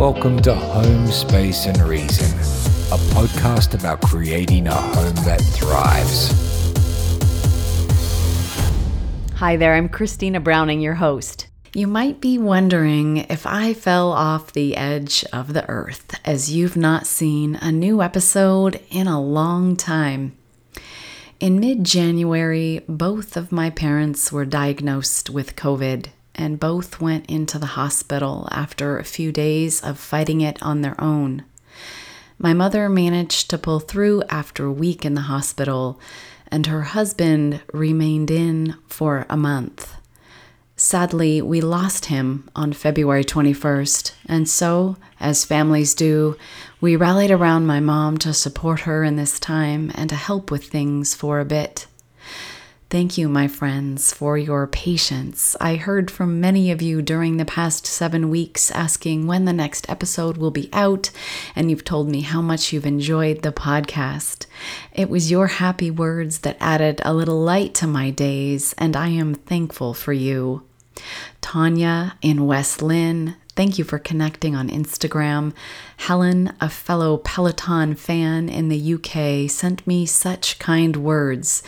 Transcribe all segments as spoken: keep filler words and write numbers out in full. Welcome to Home, Space, and Reason, a podcast about creating a home that thrives. Hi there, I'm Christina Browning, your host. You might be wondering if I fell off the edge of the earth, as you've not seen a new episode in a long time. In mid-January, both of my parents were diagnosed with COVID, and both went into the hospital after a few days of fighting it on their own. My mother managed to pull through after a week in the hospital, and her husband remained in for a month. Sadly, we lost him on February twenty-first, and so, as families do, we rallied around my mom to support her in this time and to help with things for a bit. Thank you, my friends, for your patience. I heard from many of you during the past seven weeks asking when the next episode will be out, and you've told me how much you've enjoyed the podcast. It was your happy words that added a little light to my days, and I am thankful for you. Tanya in West Lynn, thank you for connecting on Instagram. Helen, a fellow Peloton fan in the U K, sent me such kind words.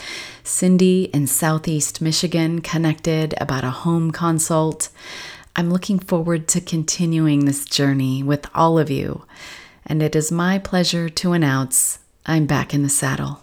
Cindy in Southeast Michigan connected about a home consult. I'm looking forward to continuing this journey with all of you, and it is my pleasure to announce I'm back in the saddle.